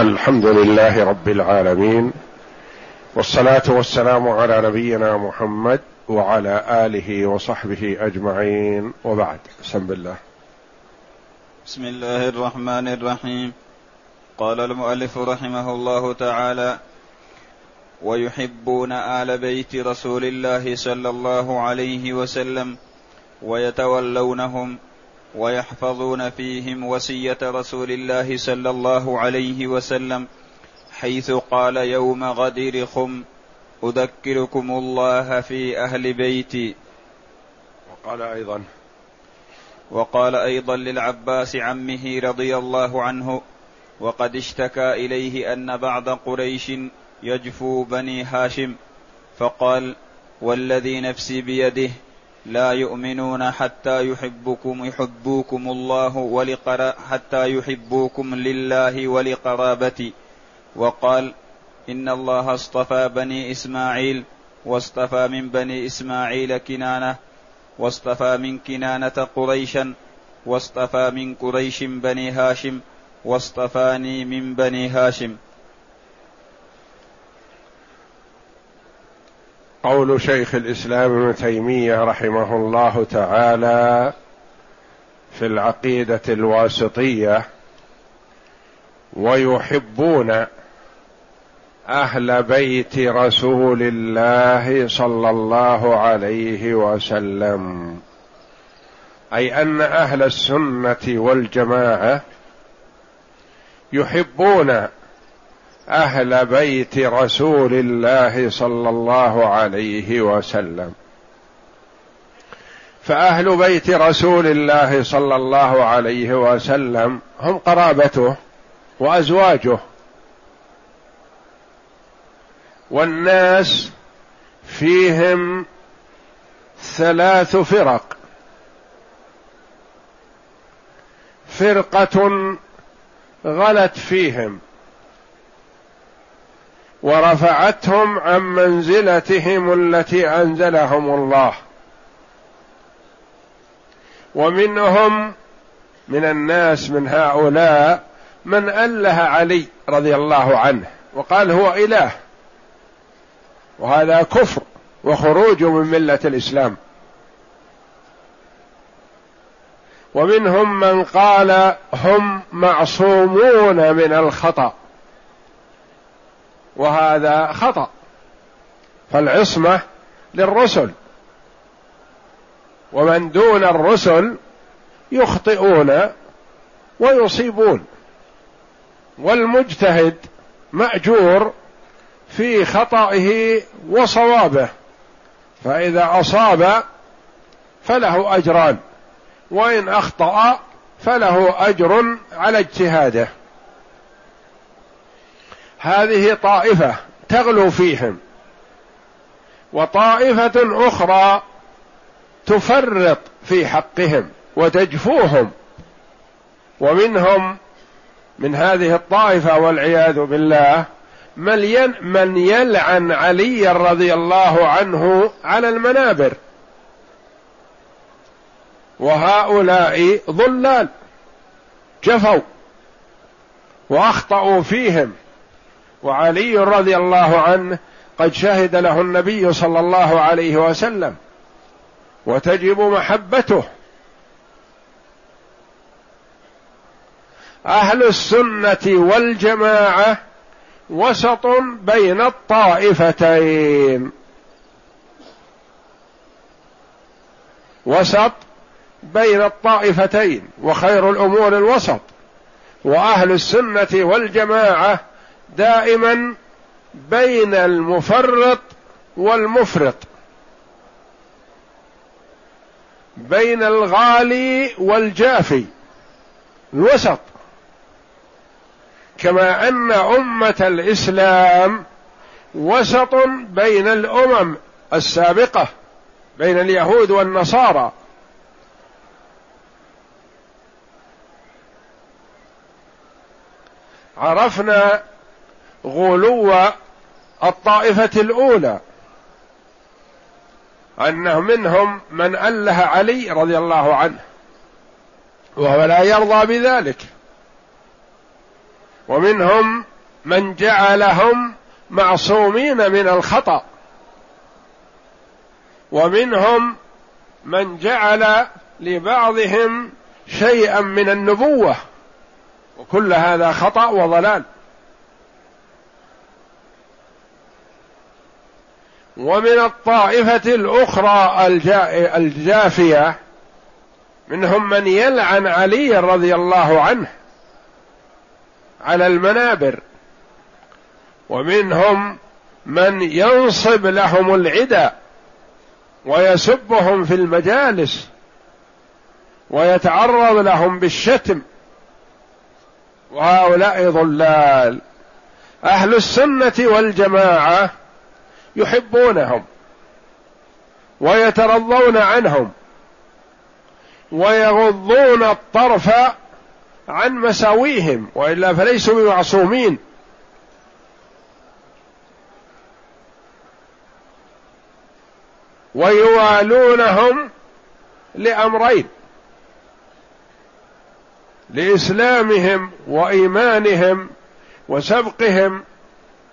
الحمد لله رب العالمين، والصلاة والسلام على نبينا محمد وعلى آله وصحبه أجمعين، وبعد. بسم الله الرحمن الرحيم. قال المؤلف رحمه الله تعالى: ويحبون آل بيت رسول الله صلى الله عليه وسلم ويتولونهم ويحفظون فيهم وصية رسول الله صلى الله عليه وسلم، حيث قال يوم غدير خم: أذكركم الله في أهل بيتي. وقال أيضا للعباس عمه رضي الله عنه: وقد اشتكى إليه أن بعض قريش يجفو بني هاشم، فقال: والذي نفسي بيده لا يؤمنون حتى يحبوكم لله ولقرابتي. وقال: إن الله اصطفى بني إسماعيل، واصطفى من بني إسماعيل كنانة، واصطفى من كنانة قريشا، واصطفى من قريش بني هاشم، واصطفاني من بني هاشم. قول شيخ الإسلام ابن تيمية رحمه الله تعالى في العقيدة الواسطية: ويحبون أهل بيت رسول الله صلى الله عليه وسلم، أي أن أهل السنة والجماعة يحبون أهل بيت رسول الله صلى الله عليه وسلم. فأهل بيت رسول الله صلى الله عليه وسلم هم قرابته وأزواجه، والناس فيهم ثلاث فرق: فرقة غلت فيهم ورفعتهم عن منزلتهم التي أنزلهم الله، ومنهم من الناس من هؤلاء من أله علي رضي الله عنه وقال هو إله، وهذا كفر وخروج من ملة الإسلام. ومنهم من قال هم معصومون من الخطأ، وهذا خطأ، فالعصمة للرسل، ومن دون الرسل يخطئون ويصيبون، والمجتهد مأجور في خطئه وصوابه، فإذا أصاب فله أجران، وإن أخطأ فله أجر على اجتهاده. هذه طائفة تغلو فيهم، وطائفة أخرى تفرط في حقهم وتجفوهم، ومنهم من هذه الطائفة والعياذ بالله من يلعن علي رضي الله عنه على المنابر، وهؤلاء ضلال جفوا وأخطأوا فيهم، وعلي رضي الله عنه قد شهد له النبي صلى الله عليه وسلم وتجب محبته. أهل السنة والجماعة وسط بين الطائفتين، وخير الأمور الوسط. وأهل السنة والجماعة دائما بين المفرط والمفرط، بين الغالي والجافي، الوسط. كما أن أمة الإسلام وسط بين الأمم السابقة، بين اليهود والنصارى، عرفنا غلو الطائفة الأولى، أنه منهم من أله علي رضي الله عنه وهو لا يرضى بذلك، ومنهم من جعلهم معصومين من الخطأ، ومنهم من جعل لبعضهم شيئا من النبوة، وكل هذا خطأ وضلال. ومن الطائفة الأخرى الجافية منهم من يلعن علي رضي الله عنه على المنابر، ومنهم من ينصب لهم العدى ويسبهم في المجالس ويتعرض لهم بالشتم، وهؤلاء ضلال. أهل السنة والجماعة يحبونهم ويترضون عنهم ويغضون الطرف عن مساويهم، وإلا فليسوا بمعصومين. ويوالونهم لأمرين: لإسلامهم وإيمانهم وسبقهم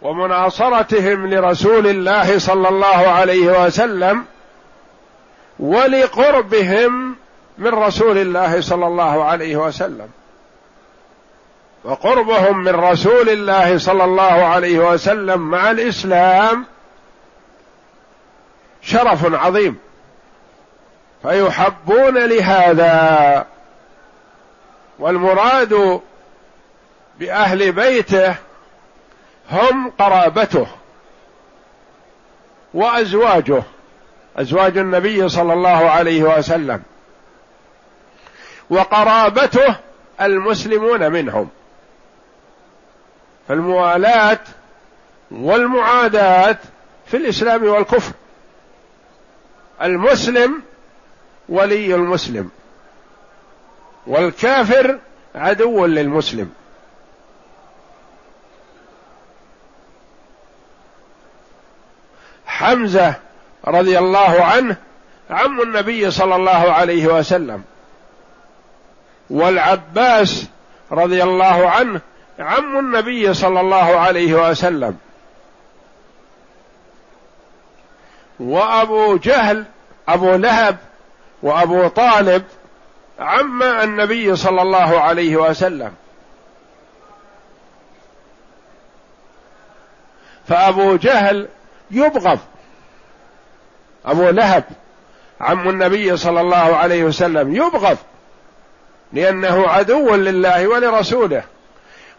ومناصرتهم لرسول الله صلى الله عليه وسلم، ولقربهم من رسول الله صلى الله عليه وسلم. وقربهم من رسول الله صلى الله عليه وسلم مع الإسلام شرف عظيم، فيحبون لهذا. والمراد بأهل بيته هم قرابته وأزواجه، أزواج النبي صلى الله عليه وسلم، وقرابته المسلمون منهم. فالموالاة والمعاداة في الإسلام والكفر، المسلم ولي المسلم، والكافر عدو للمسلم. حمزة رضي الله عنه عم النبي صلى الله عليه وسلم، والعباس رضي الله عنه عم النبي صلى الله عليه وسلم، وأبو جهل أبو لهب وأبو طالب عم النبي صلى الله عليه وسلم. فأبو جهل يبغض، أبو لهب عم النبي صلى الله عليه وسلم يبغض لأنه عدو لله ولرسوله،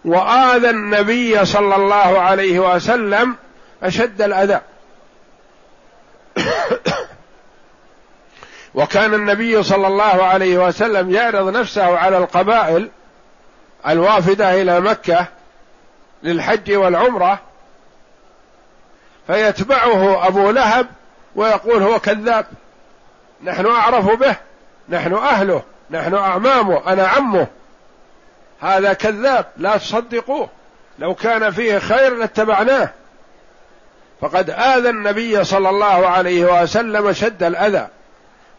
وآذى النبي صلى الله عليه وسلم أشد الأذى. وكان النبي صلى الله عليه وسلم يعرض نفسه على القبائل الوافدة إلى مكة للحج والعمرة، فيتبعه أبو لهب ويقول هو كذاب، نحن أعرف به، نحن أهله، نحن أعمامه، أنا عمه، هذا كذاب لا تصدقوه، لو كان فيه خير لاتبعناه. فقد آذى النبي صلى الله عليه وسلم شد الأذى،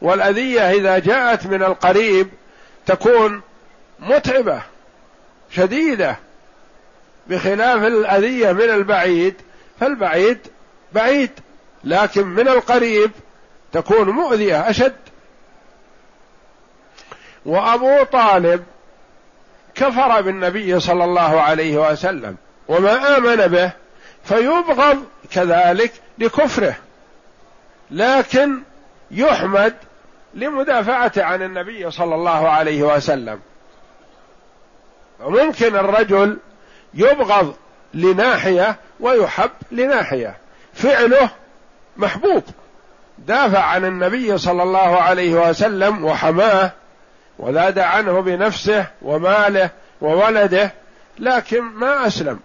والأذية إذا جاءت من القريب تكون متعبة شديدة، بخلاف الأذية من البعيد، فالبعيد بعيد، لكن من القريب تكون مؤذية أشد. وأبو طالب كفر بالنبي صلى الله عليه وسلم وما آمن به، فيبغض كذلك لكفره، لكن يحمد لمدافعته عن النبي صلى الله عليه وسلم. وممكن الرجل يبغض لناحية ويحب لناحية، فعله محبوب، دافع عن النبي صلى الله عليه وسلم وحماه وذاد عنه بنفسه وماله وولده، لكن ما أسلم.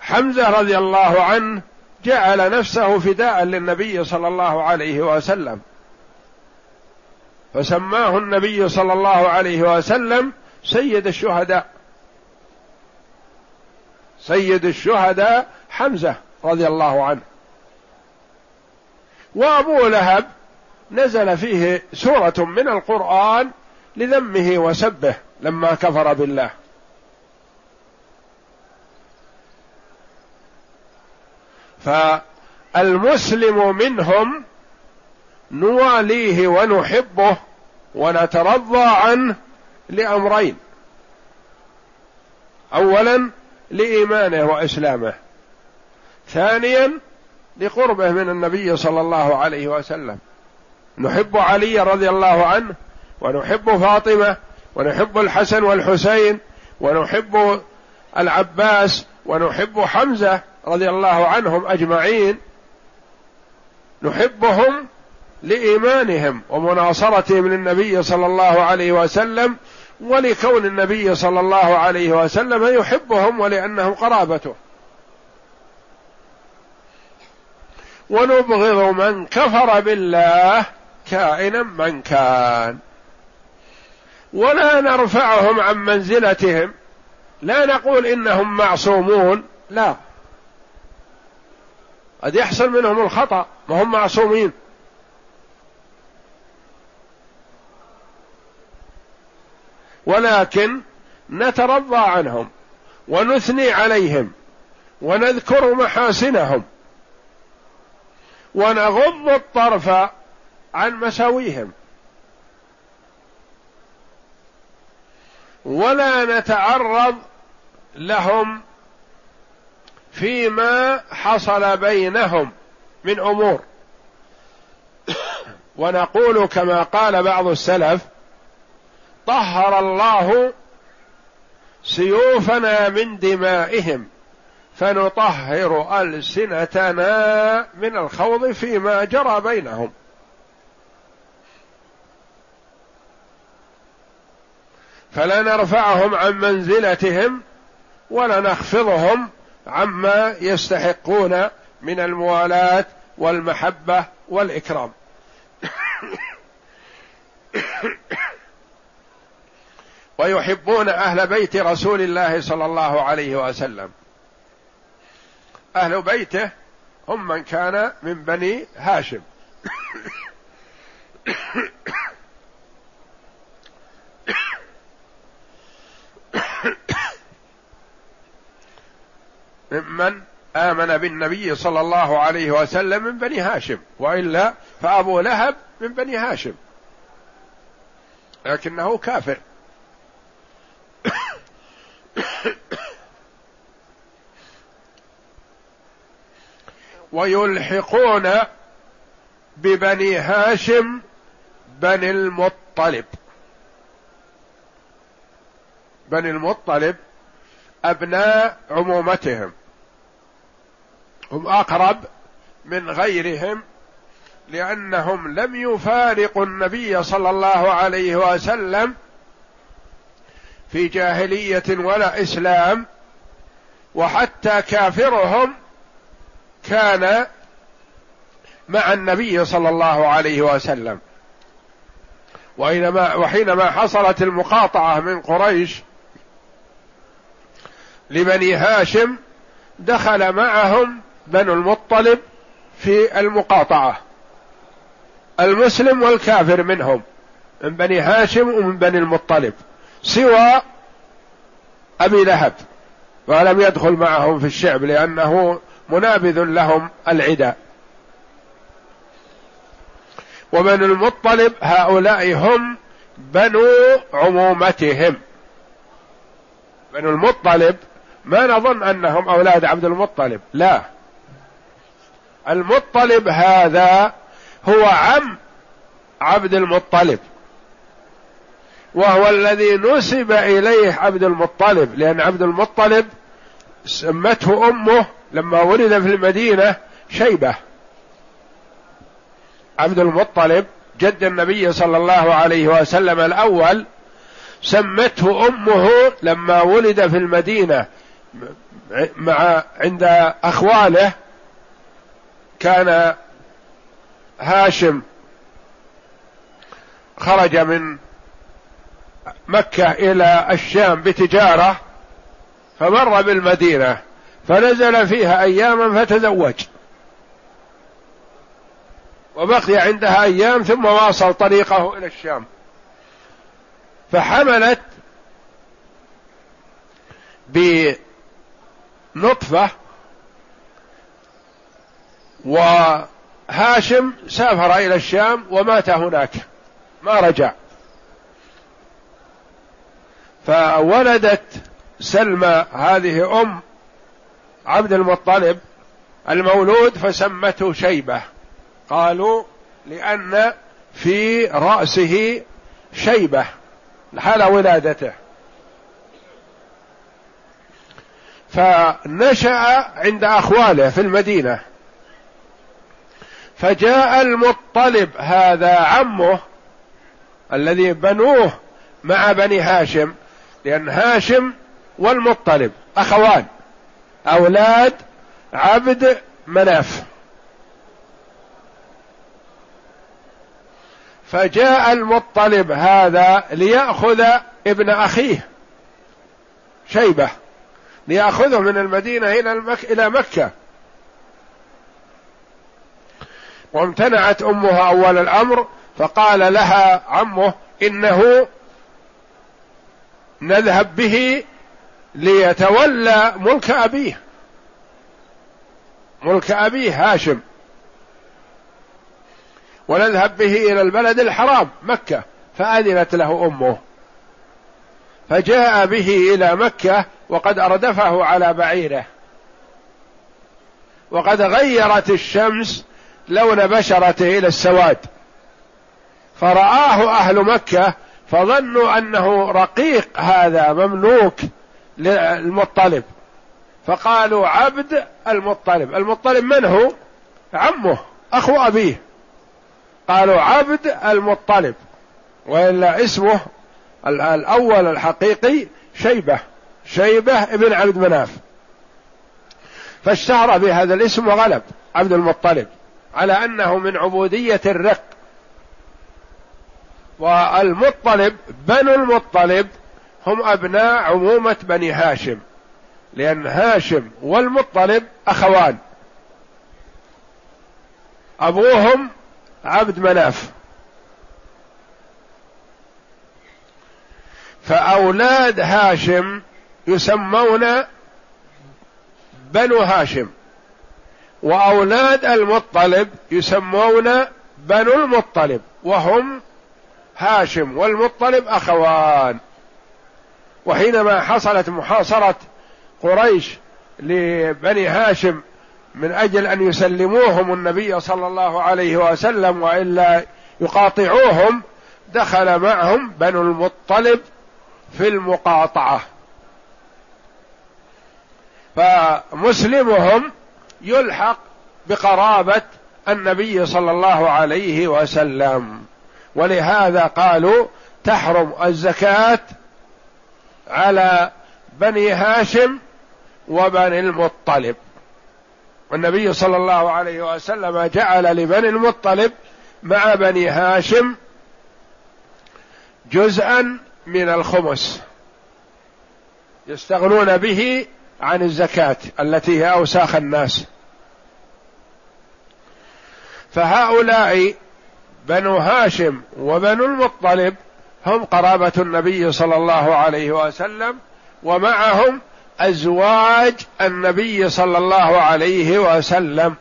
حمزة رضي الله عنه جعل نفسه فداء للنبي صلى الله عليه وسلم، فسماه النبي صلى الله عليه وسلم سيد الشهداء. سيد الشهداء حمزة رضي الله عنه. وأبو لهب نزل فيه سورة من القرآن لذمه وسبه لما كفر بالله. فالمسلم منهم نواليه ونحبه ونترضى عنه لأمرين: أولا لإيمانه وإسلامه، ثانيا لقربه من النبي صلى الله عليه وسلم. نحب علي رضي الله عنه، ونحب فاطمة، ونحب الحسن والحسين، ونحب العباس، ونحب حمزة رضي الله عنهم أجمعين. نحبهم لإيمانهم ومناصرتهم للنبي صلى الله عليه وسلم، ولكون النبي صلى الله عليه وسلم يحبهم ولأنهم قرابته. ونبغض من كفر بالله كائنا من كان، ولا نرفعهم عن منزلتهم. لا نقول إنهم معصومون، لا، قد يحصل منهم الخطأ، ما هم معصومين. ولكن نترضى عنهم ونثني عليهم ونذكر محاسنهم ونغض الطرف عن مساويهم، ولا نتعرض لهم فيما حصل بينهم من أمور. ونقول كما قال بعض السلف: طهر الله سيوفنا من دمائهم فنطهر ألسنتنا من الخوض فيما جرى بينهم. فلا نرفعهم عن منزلتهم ولا نخفضهم عما يستحقون من الموالاة والمحبة والإكرام. ويحبون أهل بيت رسول الله صلى الله عليه وسلم. أهل بيته هم من كان من بني هاشم. ممن آمن بالنبي صلى الله عليه وسلم من بني هاشم، وإلا فأبو لهب من بني هاشم لكنه كافر. ويلحقون ببني هاشم بني المطلب. بني المطلب أبناء عمومتهم، هم أقرب من غيرهم لأنهم لم يفارقوا النبي صلى الله عليه وسلم في جاهلية ولا إسلام، وحتى كافرهم كان مع النبي صلى الله عليه وسلم. وحينما حصلت المقاطعة من قريش لبني هاشم دخل معهم بنو المطلب في المقاطعة، المسلم والكافر منهم، من بني هاشم ومن بني المطلب، سوى أبي لهب، ولم يدخل معهم في الشعب لأنه منابذ لهم العداء. وبنو المطلب هؤلاء هم بنو عمومتهم. بنو المطلب ما نظن أنهم أولاد عبد المطلب، لا، المطلب هذا هو عم عبد المطلب، وهو الذي نسب إليه عبد المطلب، لأن عبد المطلب سمته أمه لما ولد في المدينة شيبة. عبد المطلب جد النبي صلى الله عليه وسلم الأول سمته أمه لما ولد في المدينة عند أخواله. كان هاشم خرج من مكة إلى الشام بتجارة، فمر بالمدينة فنزل فيها أياما فتزوج، وبقي عندها أيام ثم واصل طريقه إلى الشام. فحملت بنطفة، وهاشم سافر إلى الشام ومات هناك ما رجع. فولدت سلمى هذه أم عبد المطلب المولود فسمته شيبة، قالوا لأن في رأسه شيبة حال ولادته. فنشأ عند أخواله في المدينة، فجاء المطلب هذا عمه الذي بنوه مع بني هاشم، لأن هاشم والمطلب أخوان أولاد عبد مناف. فجاء المطلب هذا ليأخذ ابن أخيه شيبة، ليأخذه من المدينة إلى مكة، وامتنعت أمها أول الأمر، فقال لها عمه إنه نذهب به ليتولى ملك أبيه هاشم، ونذهب به إلى البلد الحرام مكة، فأذنت له أمه. فجاء به إلى مكة وقد أردفه على بعيره، وقد غيرت الشمس لون بشرته إلى السواد، فرآه أهل مكة فظنوا أنه رقيق هذا مملوك للمطلب، فقالوا عبد المطلب. المطلب من هو؟ عمه أخو أبيه، قالوا عبد المطلب، وإلا اسمه الأول الحقيقي شيبة ابن عبد مناف. فاشتهر بهذا الاسم وغلب عبد المطلب على أنه من عبودية الرق. والمطلب بنو المطلب هم أبناء عمومة بني هاشم، لأن هاشم والمطلب أخوان، أبوهم عبد مناف. فأولاد هاشم يسمون بنو هاشم، وأولاد المطلب يسمون بنو المطلب، وهم هاشم والمطلب أخوان. وحينما حصلت محاصرة قريش لبني هاشم من أجل أن يسلموهم النبي صلى الله عليه وسلم وإلا يقاطعوهم، دخل معهم بنو المطلب في المقاطعة، فمسلمهم يلحق بقرابة النبي صلى الله عليه وسلم. ولهذا قالوا تحرم الزكاة على بني هاشم وبني المطلب، والنبي صلى الله عليه وسلم جعل لبني المطلب مع بني هاشم جزءا من الخمس يستغنون به عن الزكاة التي هي أوساخ الناس. فهؤلاء بنو هاشم وبنو المطلب هم قرابة النبي صلى الله عليه وسلم، ومعهم أزواج النبي صلى الله عليه وسلم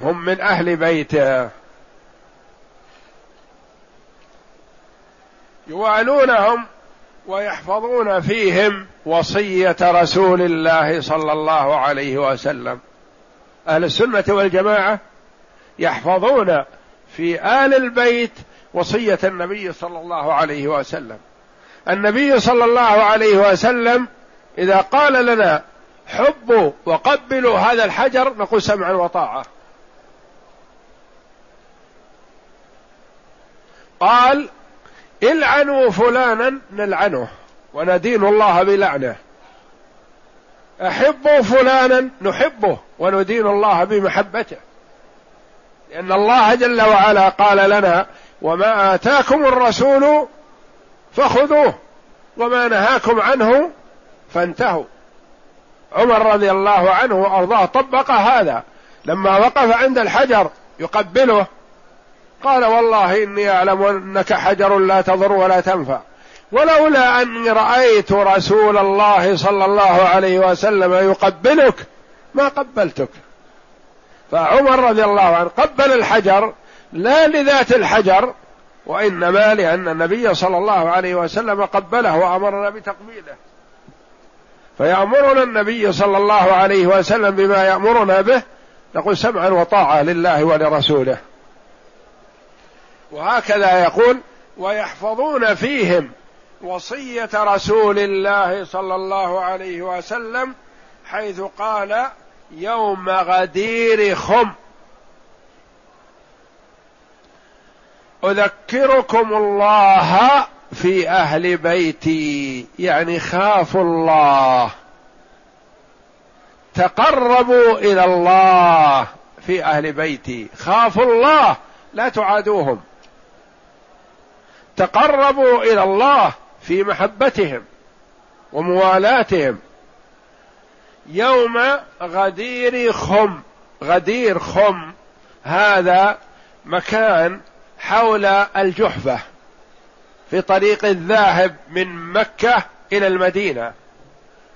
هم من أهل بيته، يوالونهم ويحفظون فيهم وصية رسول الله صلى الله عليه وسلم. أهل السنة والجماعة يحفظون في آل البيت وصية النبي صلى الله عليه وسلم. النبي صلى الله عليه وسلم إذا قال لنا حبوا وقبلوا هذا الحجر نقول سمعا وطاعة. قال العنوا فلانا نلعنه وندين الله بلعنه، أحبوا فلانا نحبه وندين الله بمحبته، لأن الله جل وعلا قال لنا وما آتاكم الرسول فخذوه وما نهاكم عنه فانتهوا. عمر رضي الله عنه وأرضاه طبق هذا، لما وقف عند الحجر يقبله قال والله إني أعلم أنك حجر لا تضر ولا تنفع، ولولا أني رأيت رسول الله صلى الله عليه وسلم يقبلك ما قبلتك. فعمر رضي الله عنه قبل الحجر لا لذات الحجر وإنما لأن النبي صلى الله عليه وسلم قبله وأمرنا بتقبيله. فيأمرنا النبي صلى الله عليه وسلم بما يأمرنا به نقول سمعا وطاعة لله ولرسوله. وهكذا يقول ويحفظون فيهم وصية رسول الله صلى الله عليه وسلم حيث قال يوم غدير خم أذكركم الله في أهل بيتي، يعني خافوا الله تقربوا إلى الله في أهل بيتي، خافوا الله لا تعادوهم، تقربوا إلى الله في محبتهم وموالاتهم. يوم غدير خم، غدير خم هذا مكان حول الجحفة في طريق الذاهب من مكة إلى المدينة،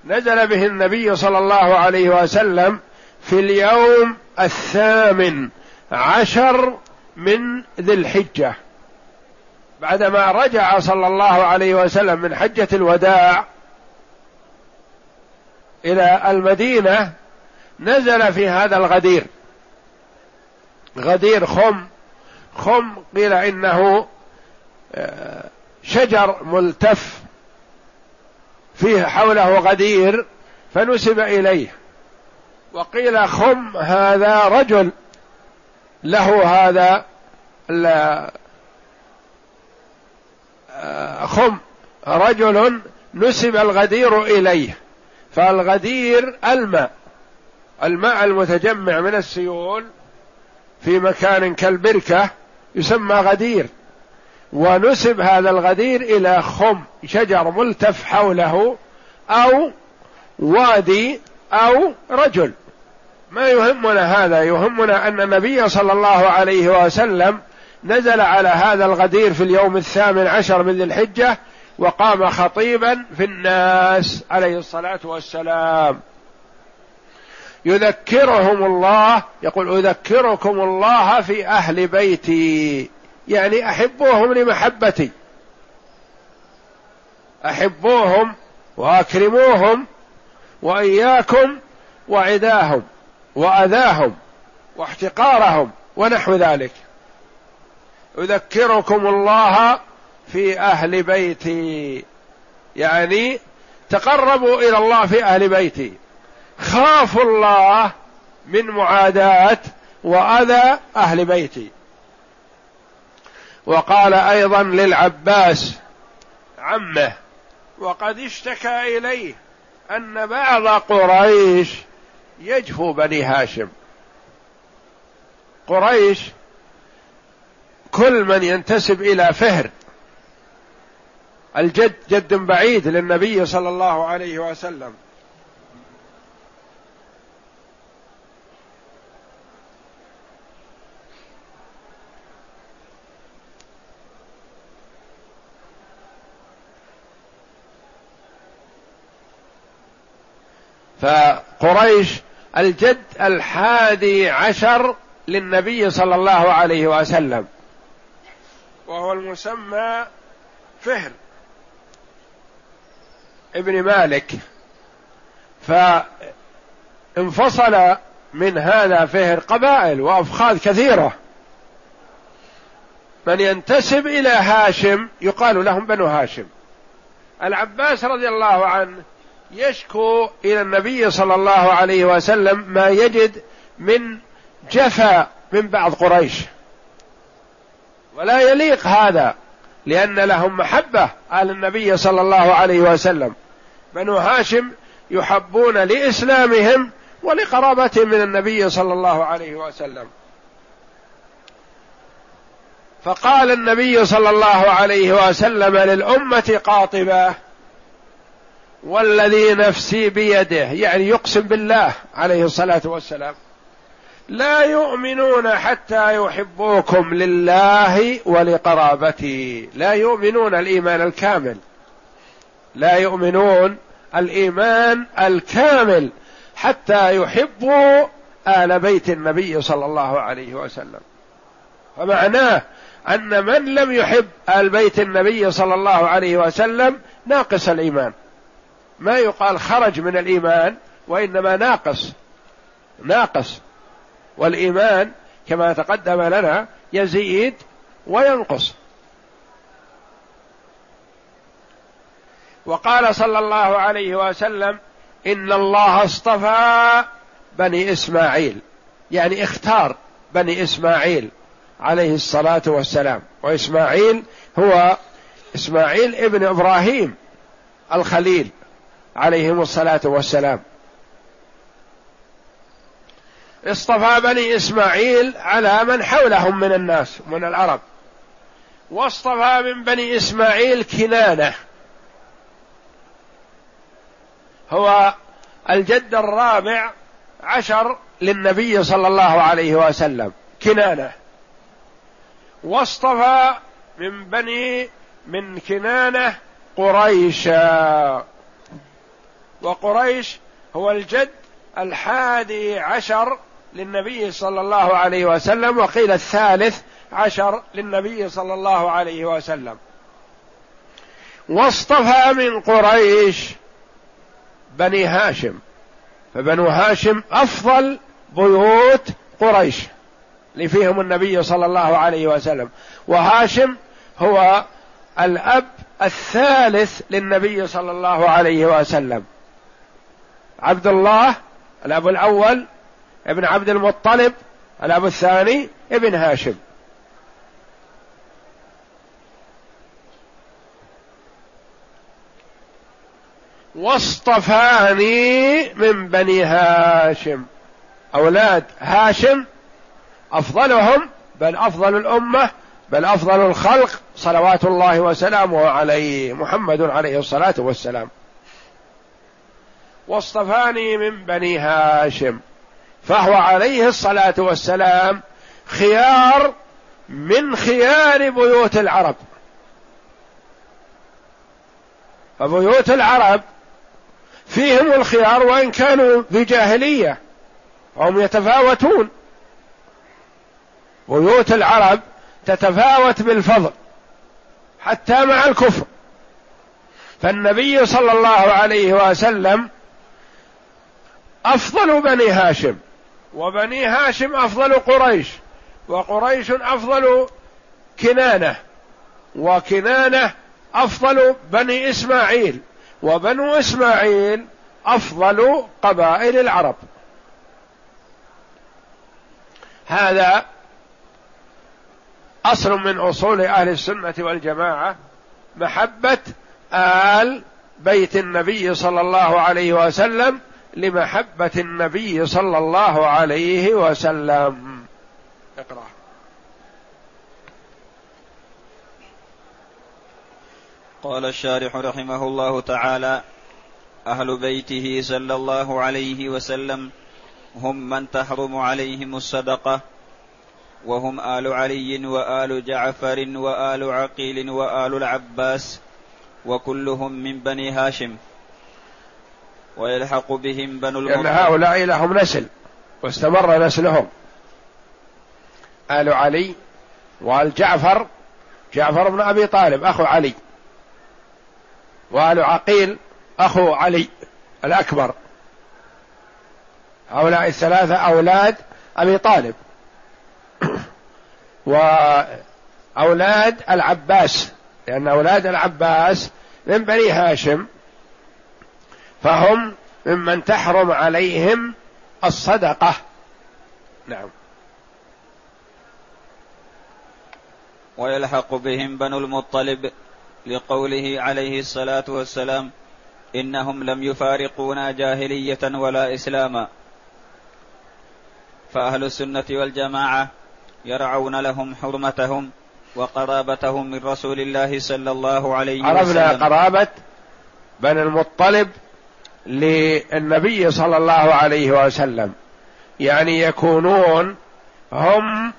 نزل به النبي صلى الله عليه وسلم في اليوم 18 من ذي الحجة بعدما رجع صلى الله عليه وسلم من حجة الوداع إلى المدينة، نزل في هذا الغدير، غدير خم. خم قيل إنه شجر ملتف فيه حوله غدير فنسب إليه، وقيل خم هذا رجل له هذا خم، رجل نسب الغدير إليه. فالغدير الماء، الماء المتجمع من السيول في مكان كالبركة يسمى غدير، ونسب هذا الغدير إلى خم، شجر ملتف حوله أو وادي أو رجل. ما يهمنا هذا، يهمنا أن النبي صلى الله عليه وسلم نزل على هذا الغدير في اليوم 18 من ذي الحجة وقام خطيبا في الناس عليه الصلاة والسلام. يذكرهم الله، يقول أذكركم الله في أهل بيتي، يعني أحبوهم لمحبتي، أحبوهم وأكرموهم وإياكم وعداهم وأذاهم واحتقارهم ونحو ذلك. أذكركم الله في أهل بيتي، يعني تقربوا إلى الله في أهل بيتي، خافوا الله من معاداة وأذى أهل بيتي. وقال أيضا للعباس عمه وقد اشتكى إليه أن بعض قريش يجهو بني هاشم. قريش كل من ينتسب إلى فهر الجد، جد بعيد للنبي صلى الله عليه وسلم، فقريش الجد 11 للنبي صلى الله عليه وسلم وهو المسمى فهر ابن مالك. فانفصل من هذا فهر قبائل وأفخاذ كثيرة، من ينتسب إلى هاشم يقال لهم بنو هاشم. العباس رضي الله عنه يشكو إلى النبي صلى الله عليه وسلم ما يجد من جفا من بعض قريش، ولا يليق هذا لأن لهم محبة آل النبي صلى الله عليه وسلم، بنو هاشم يحبون لإسلامهم ولقرابتهم من النبي صلى الله عليه وسلم. فقال النبي صلى الله عليه وسلم للأمة قاطبة والذي نفسي بيده، يعني يقسم بالله عليه الصلاة والسلام، لا يؤمنون حتى يحبوكم لله ولقرابتي، لا يؤمنون الإيمان الكامل لا يؤمنون الإيمان الكامل حتى يحبوا آل بيت النبي صلى الله عليه وسلم. فمعناه أن من لم يحب آل بيت النبي صلى الله عليه وسلم ناقص الإيمان، ما يقال خرج من الإيمان، وإنما ناقص. والإيمان كما تقدم لنا يزيد وينقص. وقال صلى الله عليه وسلم: إن الله اصطفى بني إسماعيل، يعني اختار بني إسماعيل عليه الصلاة والسلام. وإسماعيل هو إسماعيل ابن إبراهيم الخليل عليهم الصلاة والسلام. اصطفى بني إسماعيل على من حولهم من الناس من العرب. واصطفى من بني إسماعيل كنانة، هو الجد الرابع عشر للنبي صلى الله عليه وسلم، كنانة. واصطفى من كنانة قريشا، وقريش هو الجد الحادي عشر للنبي صلى الله عليه وسلم، وقيل الثالث عشر للنبي صلى الله عليه وسلم. واصطفى من قريش بني هاشم، فبنو هاشم أفضل بيوت قريش لفيهم النبي صلى الله عليه وسلم. وهاشم هو الأب الثالث للنبي صلى الله عليه وسلم، عبد الله الأب الأول ابن عبد المطلب، الأب الثاني ابن هاشم. واصطفاني من بني هاشم، أولاد هاشم أفضلهم، بل أفضل الأمة، بل أفضل الخلق صلوات الله وسلامه عليه، محمد عليه الصلاة والسلام. واصطفاني من بني هاشم، فهو عليه الصلاة والسلام خيار من خيار بيوت العرب. فبيوت العرب فيهم الخيار، وإن كانوا بجاهلية هم يتفاوتون. بيوت العرب تتفاوت بالفضل حتى مع الكفر. فالنبي صلى الله عليه وسلم أفضل بني هاشم، وبني هاشم أفضل قريش، وقريش أفضل كنانة، وكنانة أفضل بني إسماعيل، وبنو إسماعيل أفضل قبائل العرب. هذا أصل من أصول أهل السنة والجماعة، محبة آل بيت النبي صلى الله عليه وسلم لمحبة النبي صلى الله عليه وسلم. اقرأ. قال الشارح رحمه الله تعالى: أهل بيته صلى الله عليه وسلم هم من تحرم عليهم الصدقة، وهم آل علي وآل جعفر وآل عقيل وآل العباس، وكلهم من بني هاشم. ويلحق بهم بنو المطلب، يعني هؤلاء لهم نسل واستمر نسلهم، آل علي وآل جعفر، جعفر بن أبي طالب أخو علي، وآل عقيل أخو علي الأكبر. هؤلاء الثلاثة أولاد أبي طالب، وأولاد العباس، لأن أولاد العباس من بني هاشم، فهم ممن تحرم عليهم الصدقة. نعم. ويلحق بهم بنو المطلب، لقوله عليه الصلاة والسلام: إنهم لم يفارقونا جاهلية ولا إسلاما. فأهل السنة والجماعة يرعون لهم حرمتهم وقرابتهم من رسول الله صلى الله عليه وسلم. عرفنا قرابة بني المطلب للنبي صلى الله عليه وسلم، يعني يكونون هم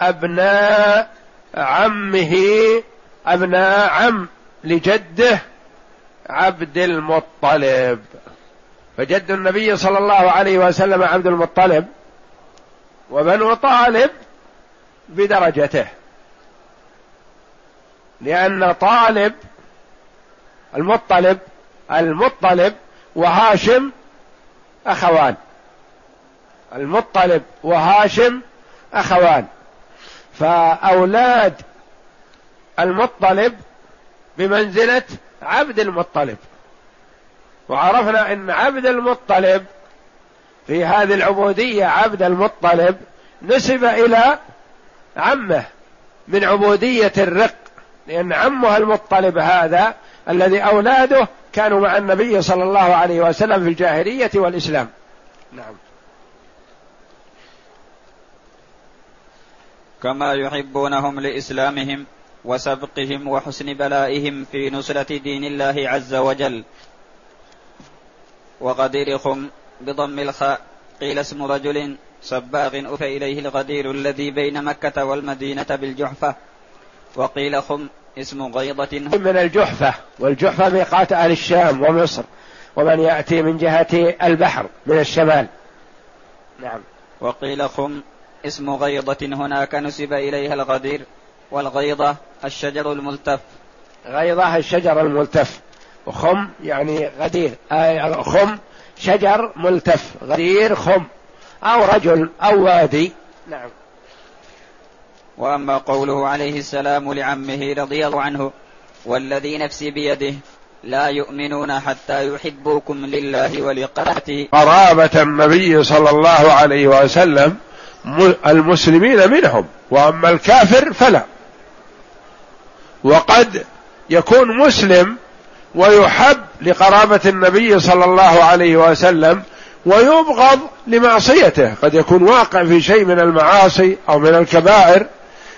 أبناء عمه، أبناء عم لجده عبد المطلب، فجد النبي صلى الله عليه وسلم عبد المطلب، وبنو طالب بدرجته، لأن طالب المطلب وهاشم أخوان، المطلب وهاشم أخوان، فأولاد المطلب بمنزلة عبد المطلب، وعرفنا أن عبد المطلب في هذه العبودية عبد المطلب نسب إلى عمه من عبودية الرق، لأن عمه المطلب هذا الذي أولاده كانوا مع النبي صلى الله عليه وسلم في الجاهلية والإسلام. نعم. كما يحبونهم لإسلامهم وسبقهم وحسن بلائهم في نصرة دين الله عز وجل. وغديرهم بضم الخاء قيل اسم رجل صباغ أوفى إليه الغدير الذي بين مكة والمدينة بالجحفة، وقيل خم اسم غيضة من الجحفة، والجحفة ميقات أهل الشام ومصر ومن يأتي من جهة البحر من الشمال. نعم. وقيل خم اسم غيضة هناك نسب إليها الغدير، والغيضة الشجر الملتف، غيضة الشجر الملتف، وخم يعني غدير، خم شجر ملتف، غدير خم أو رجل أو وادي. نعم. وأما قوله عليه السلام لعمه رضي الله عنه والذي نفسي بيده لا يؤمنون حتى يحبوكم لله ولقرأته، قرابة النبي صلى الله عليه وسلم المسلمين منهم، وأما الكافر فلا، وقد يكون مسلم ويحب لقرابة النبي صلى الله عليه وسلم ويبغض لمعصيته، قد يكون واقع في شيء من المعاصي أو من الكبائر،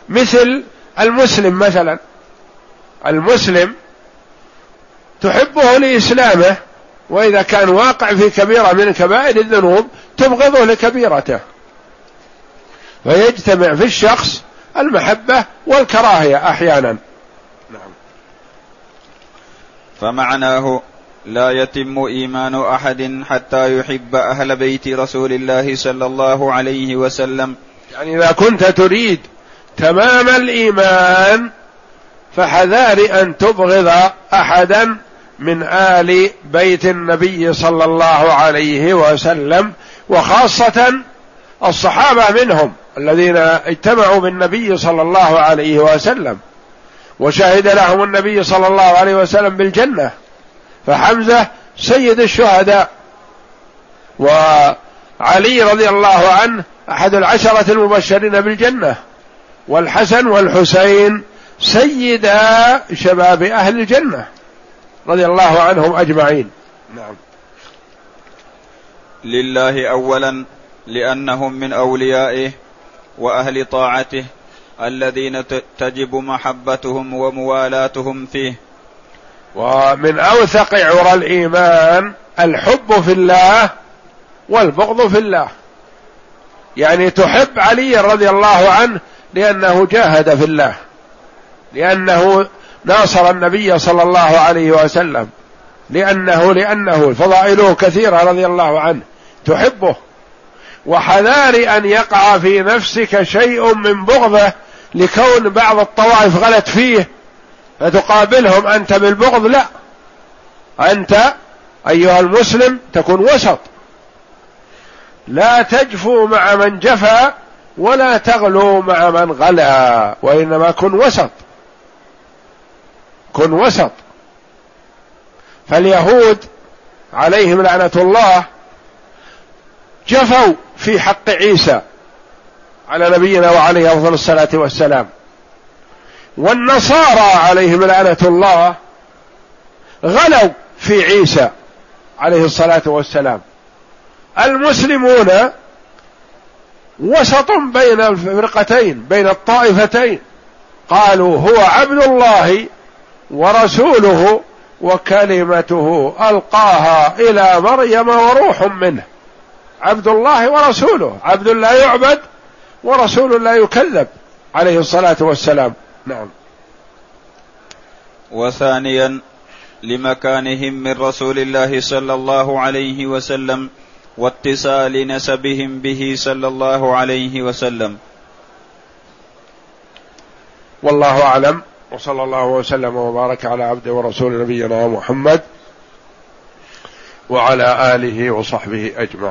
مثل المسلم مثلا، المسلم تحبه لإسلامه، وإذا كان واقع في كبيرة من كبائر الذنوب تبغضه لكبيرته، ويجتمع في الشخص المحبة والكراهية أحيانا. نعم. فمعناه لا يتم إيمان أحد حتى يحب أهل بيت رسول الله صلى الله عليه وسلم، يعني إذا كنت تريد تمام الإيمان فحذار أن تبغض أحدا من آل بيت النبي صلى الله عليه وسلم، وخاصة الصحابة منهم الذين اجتمعوا بالنبي صلى الله عليه وسلم، وشهد لهم النبي صلى الله عليه وسلم بالجنة، فحمزة سيد الشهداء، وعلي رضي الله عنه أحد العشرة المبشرين بالجنة، والحسن والحسين سيدا شباب أهل الجنة رضي الله عنهم أجمعين. نعم. لله أولا لأنهم من أوليائه وأهل طاعته الذين تجب محبتهم وموالاتهم فيه. ومن أوثق عرى الإيمان الحب في الله والبغض في الله، يعني تحب علي رضي الله عنه لأنه جاهد في الله، لأنه ناصر النبي صلى الله عليه وسلم، لأنه فضائله كثيرة رضي الله عنه، تحبه، وحذار أن يقع في نفسك شيء من بغضه، لكون بعض الطوائف غلت فيه فتقابلهم أنت بالبغض، لا، أنت أيها المسلم تكون وسط، لا تجفو مع من جفا ولا تغلو مع من غلا، وإنما كن وسط. فاليهود عليهم لعنة الله جفوا في حق عيسى على نبينا وعليه أفضل الصلاة والسلام، والنصارى عليهم لعنة الله غلوا في عيسى عليه الصلاة والسلام. المسلمون وسط بين الفرقتين، بين الطائفتين، قالوا هو عبد الله ورسوله وكلمته ألقاها إلى مريم وروح منه، عبد الله ورسوله، عبد لا يعبد ورسول لا يكذب عليه الصلاة والسلام. نعم. وثانيا لمكانهم من رسول الله صلى الله عليه وسلم واتصال نسبهم به صلى الله عليه وسلم. والله أعلم، وصلى الله وسلم وبارك على عبده ورسول نبينا محمد وعلى آله وصحبه أجمعين.